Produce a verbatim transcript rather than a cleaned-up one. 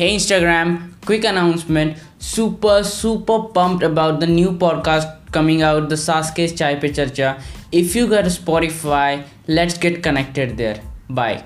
Hey Instagram, quick announcement, super super pumped about the new podcast coming out, the Saske's Chai Pe Charcha. If you got Spotify, let's get connected there. Bye.